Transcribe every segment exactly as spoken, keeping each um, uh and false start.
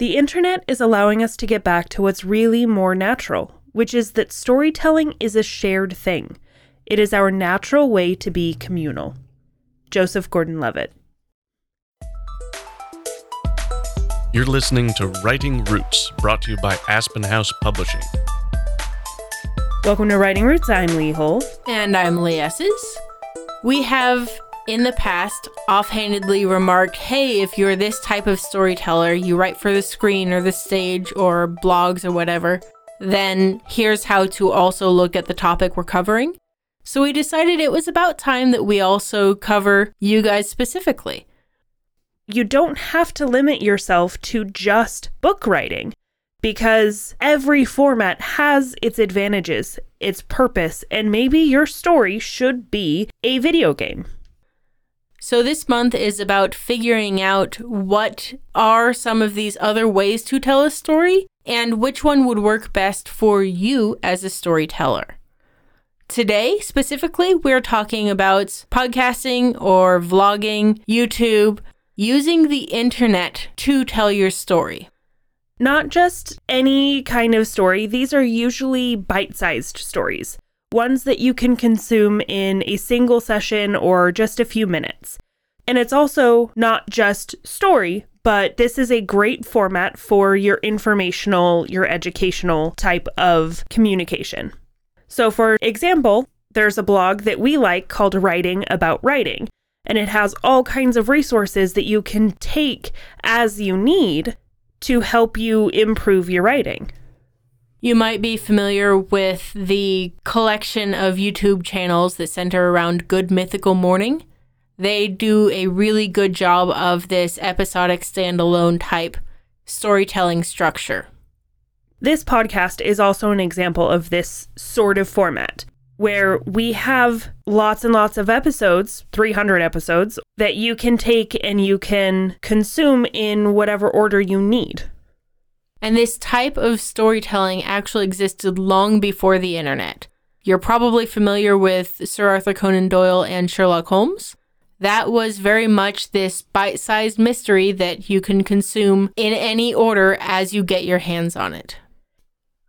The internet is allowing us to get back to what's really more natural, which is that storytelling is a shared thing. It is our natural way to be communal. Joseph Gordon-Levitt. You're listening to Writing Roots, brought to you by Aspen House Publishing. Welcome to Writing Roots. I'm Leigh Hull. And I'm Leigh Esses. We have, in the past, offhandedly remarked, hey, if you're this type of storyteller, you write for the screen or the stage or blogs or whatever, then here's how to also look at the topic we're covering. So we decided it was about time that we also cover you guys specifically. You don't have to limit yourself to just book writing, because every format has its advantages, its purpose, and maybe your story should be a video game. So this month is about figuring out what are some of these other ways to tell a story and which one would work best for you as a storyteller. Today, specifically, we're talking about podcasting or vlogging, YouTube, using the internet to tell your story. Not just any kind of story. These are usually bite-sized stories, ones that you can consume in a single session or just a few minutes. And it's also not just story, but this is a great format for your informational, your educational type of communication. So for example, there's a blog that we like called Writing About Writing, and it has all kinds of resources that you can take as you need to help you improve your writing. You might be familiar with the collection of YouTube channels that center around Good Mythical Morning. They do a really good job of this episodic standalone type storytelling structure. This podcast is also an example of this sort of format, where we have lots and lots of episodes, three hundred episodes, that you can take and you can consume in whatever order you need. And this type of storytelling actually existed long before the internet. You're probably familiar with Sir Arthur Conan Doyle and Sherlock Holmes. That was very much this bite-sized mystery that you can consume in any order as you get your hands on it.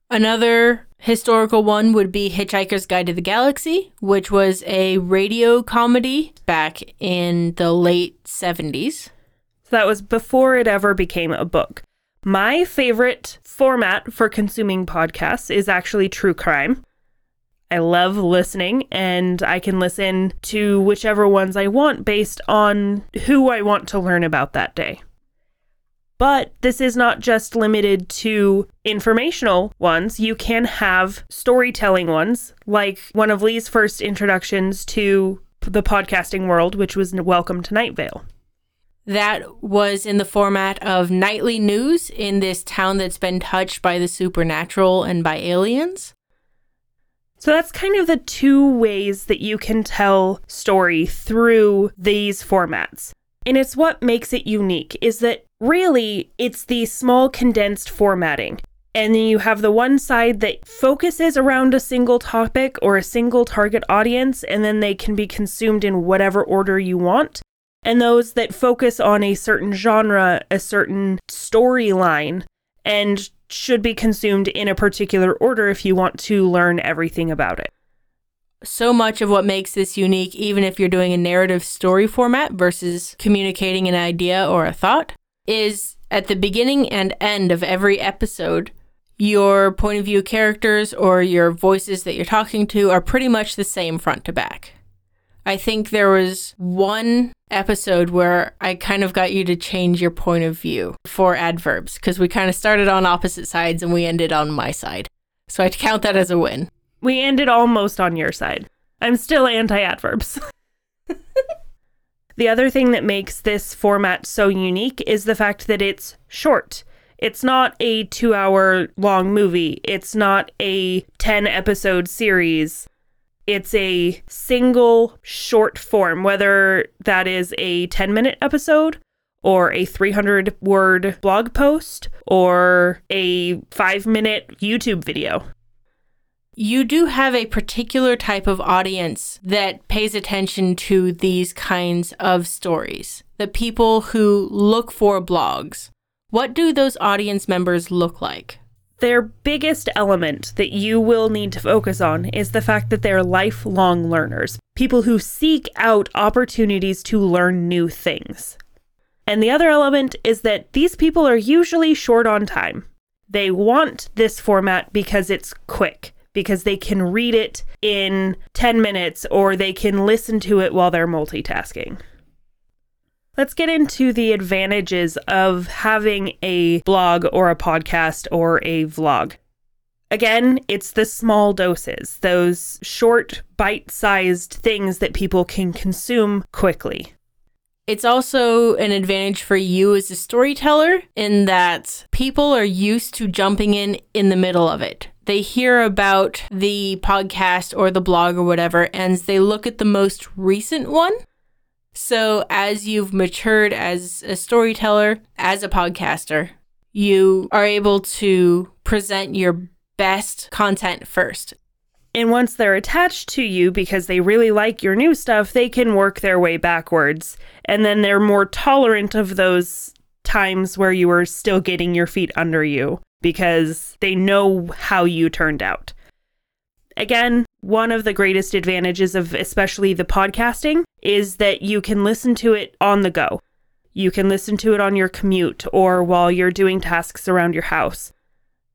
Another historical one would be Hitchhiker's Guide to the Galaxy, which was a radio comedy back in the late seventies. So that was before it ever became a book. My favorite format for consuming podcasts is actually true crime. I love listening, and I can listen to whichever ones I want based on who I want to learn about that day. But this is not just limited to informational ones. You can have storytelling ones, like one of Lee's first introductions to the podcasting world, which was Welcome to Night Vale. That was in the format of nightly news in this town that's been touched by the supernatural and by aliens. So that's kind of the two ways that you can tell story through these formats. And it's what makes it unique, is that really it's the small condensed formatting. And then you have the one side that focuses around a single topic or a single target audience, and then they can be consumed in whatever order you want. And those that focus on a certain genre, a certain storyline, and should be consumed in a particular order if you want to learn everything about it. So much of what makes this unique, even if you're doing a narrative story format versus communicating an idea or a thought, is at the beginning and end of every episode, your point of view characters or your voices that you're talking to are pretty much the same front to back. I think there was one episode where I kind of got you to change your point of view for adverbs, because we kind of started on opposite sides and we ended on my side. So I count that as a win. We ended almost on your side. I'm still anti-adverbs. The other thing that makes this format so unique is the fact that it's short. It's not a two-hour long movie. It's not a ten-episode series. It's a single short form, whether that is a ten-minute episode or a three hundred word blog post or a five minute YouTube video. You do have a particular type of audience that pays attention to these kinds of stories. The people who look for blogs What do those audience members look like? Their biggest element that you will need to focus on is the fact that they're lifelong learners, people who seek out opportunities to learn new things. And the other element is that these people are usually short on time. They want this format because it's quick, because they can read it in ten minutes or they can listen to it while they're multitasking. Let's get into the advantages of having a blog or a podcast or a vlog. Again, it's the small doses, those short, bite-sized things that people can consume quickly. It's also an advantage for you as a storyteller in that people are used to jumping in in the middle of it. They hear about the podcast or the blog or whatever, and they look at the most recent one. So as you've matured as a storyteller, as a podcaster, you are able to present your best content first. And once they're attached to you because they really like your new stuff, they can work their way backwards. And then they're more tolerant of those times where you are still getting your feet under you because they know how you turned out. Again, one of the greatest advantages of especially the podcasting is that you can listen to it on the go. You can listen to it on your commute or while you're doing tasks around your house.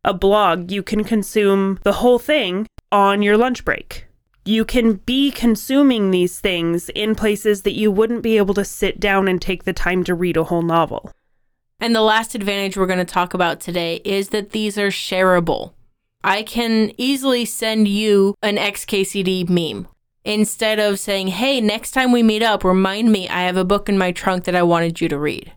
A blog, you can consume the whole thing on your lunch break. You can be consuming these things in places that you wouldn't be able to sit down and take the time to read a whole novel. And the last advantage we're going to talk about today is that these are shareable. I can easily send you an X K C D meme. Instead of saying, hey, next time we meet up, remind me I have a book in my trunk that I wanted you to read.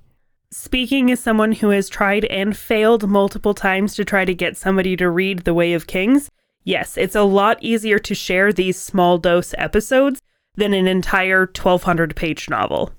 Speaking as someone who has tried and failed multiple times to try to get somebody to read The Way of Kings, yes, it's a lot easier to share these small dose episodes than an entire twelve hundred page novel.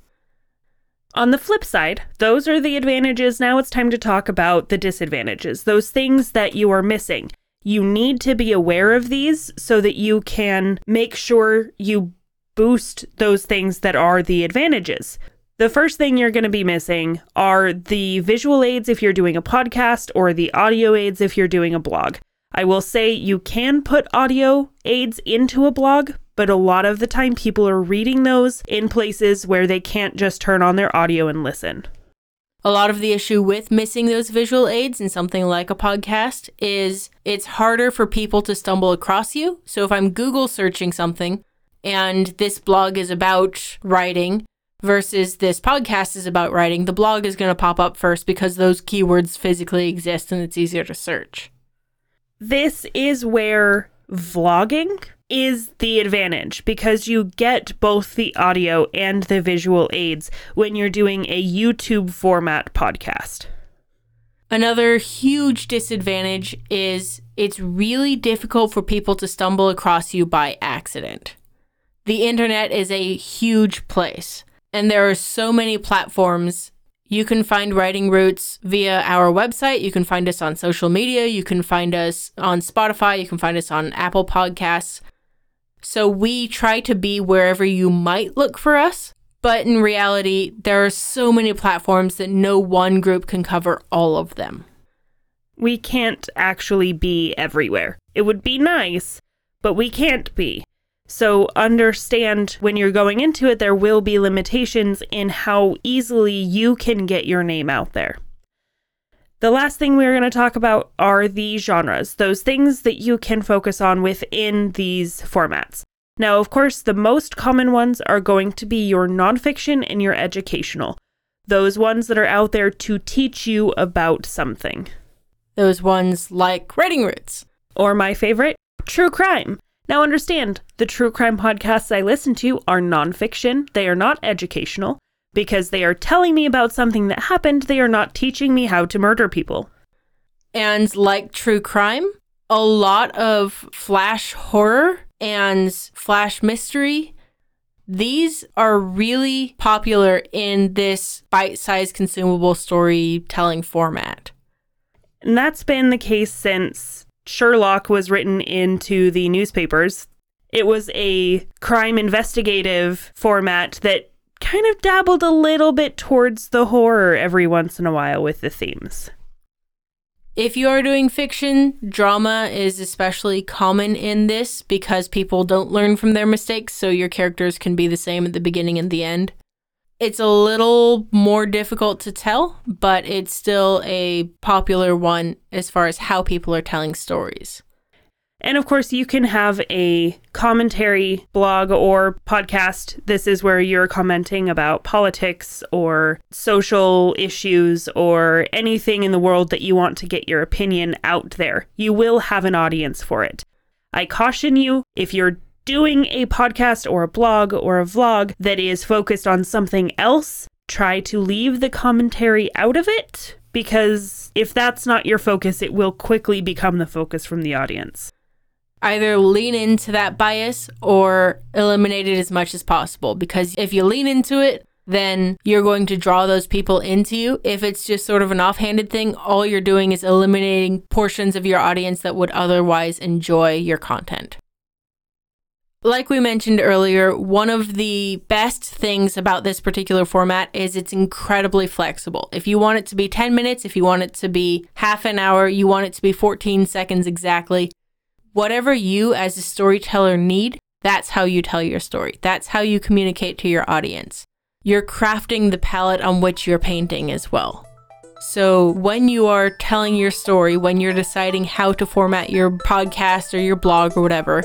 On the flip side, those are the advantages. Now it's time to talk about the disadvantages, those things that you are missing. You need to be aware of these so that you can make sure you boost those things that are the advantages. The first thing you're going to be missing are the visual aids if you're doing a podcast or the audio aids if you're doing a blog. I will say you can put audio aids into a blog, but a lot of the time people are reading those in places where they can't just turn on their audio and listen. A lot of the issue with missing those visual aids in something like a podcast is it's harder for people to stumble across you. So if I'm Google searching something and this blog is about writing versus this podcast is about writing, the blog is going to pop up first because those keywords physically exist and it's easier to search. This is where vlogging is the advantage because you get both the audio and the visual aids when you're doing a YouTube format podcast. Another huge disadvantage is it's really difficult for people to stumble across you by accident. The internet is a huge place, and there are so many platforms. You can find Writing Roots via our website. You can find us on social media. You can find us on Spotify. You can find us on Apple Podcasts. So we try to be wherever you might look for us. But in reality, there are so many platforms that no one group can cover all of them. We can't actually be everywhere. It would be nice, but we can't be. So understand when you're going into it, there will be limitations in how easily you can get your name out there. The last thing we're going to talk about are the genres, those things that you can focus on within these formats. Now, of course, the most common ones are going to be your nonfiction and your educational, those ones that are out there to teach you about something. Those ones like Writing Roots. Or my favorite, true crime. Now understand, the true crime podcasts I listen to are nonfiction. They are not educational because they are telling me about something that happened. They are not teaching me how to murder people. And like true crime, a lot of flash horror and flash mystery. These are really popular in this bite-sized consumable storytelling format. And that's been the case since Sherlock was written into the newspapers. It was a crime investigative format that kind of dabbled a little bit towards the horror every once in a while with the themes. If you are doing fiction, drama is especially common in this because people don't learn from their mistakes, so your characters can be the same at the beginning and the end. It's a little more difficult to tell, but it's still a popular one as far as how people are telling stories. And of course, you can have a commentary blog or podcast. This is where you're commenting about politics or social issues or anything in the world that you want to get your opinion out there. You will have an audience for it. I caution you, if you're doing a podcast or a blog or a vlog that is focused on something else, try to leave the commentary out of it, because if that's not your focus, it will quickly become the focus from the audience. Either lean into that bias or eliminate it as much as possible, because if you lean into it, then you're going to draw those people into you. If it's just sort of an offhanded thing, all you're doing is eliminating portions of your audience that would otherwise enjoy your content. Like we mentioned earlier, one of the best things about this particular format is it's incredibly flexible. If you want it to be ten minutes, if you want it to be half an hour, you want it to be fourteen seconds exactly, whatever you as a storyteller need, that's how you tell your story. That's how you communicate to your audience. You're crafting the palette on which you're painting as well. So when you are telling your story, when you're deciding how to format your podcast or your blog or whatever,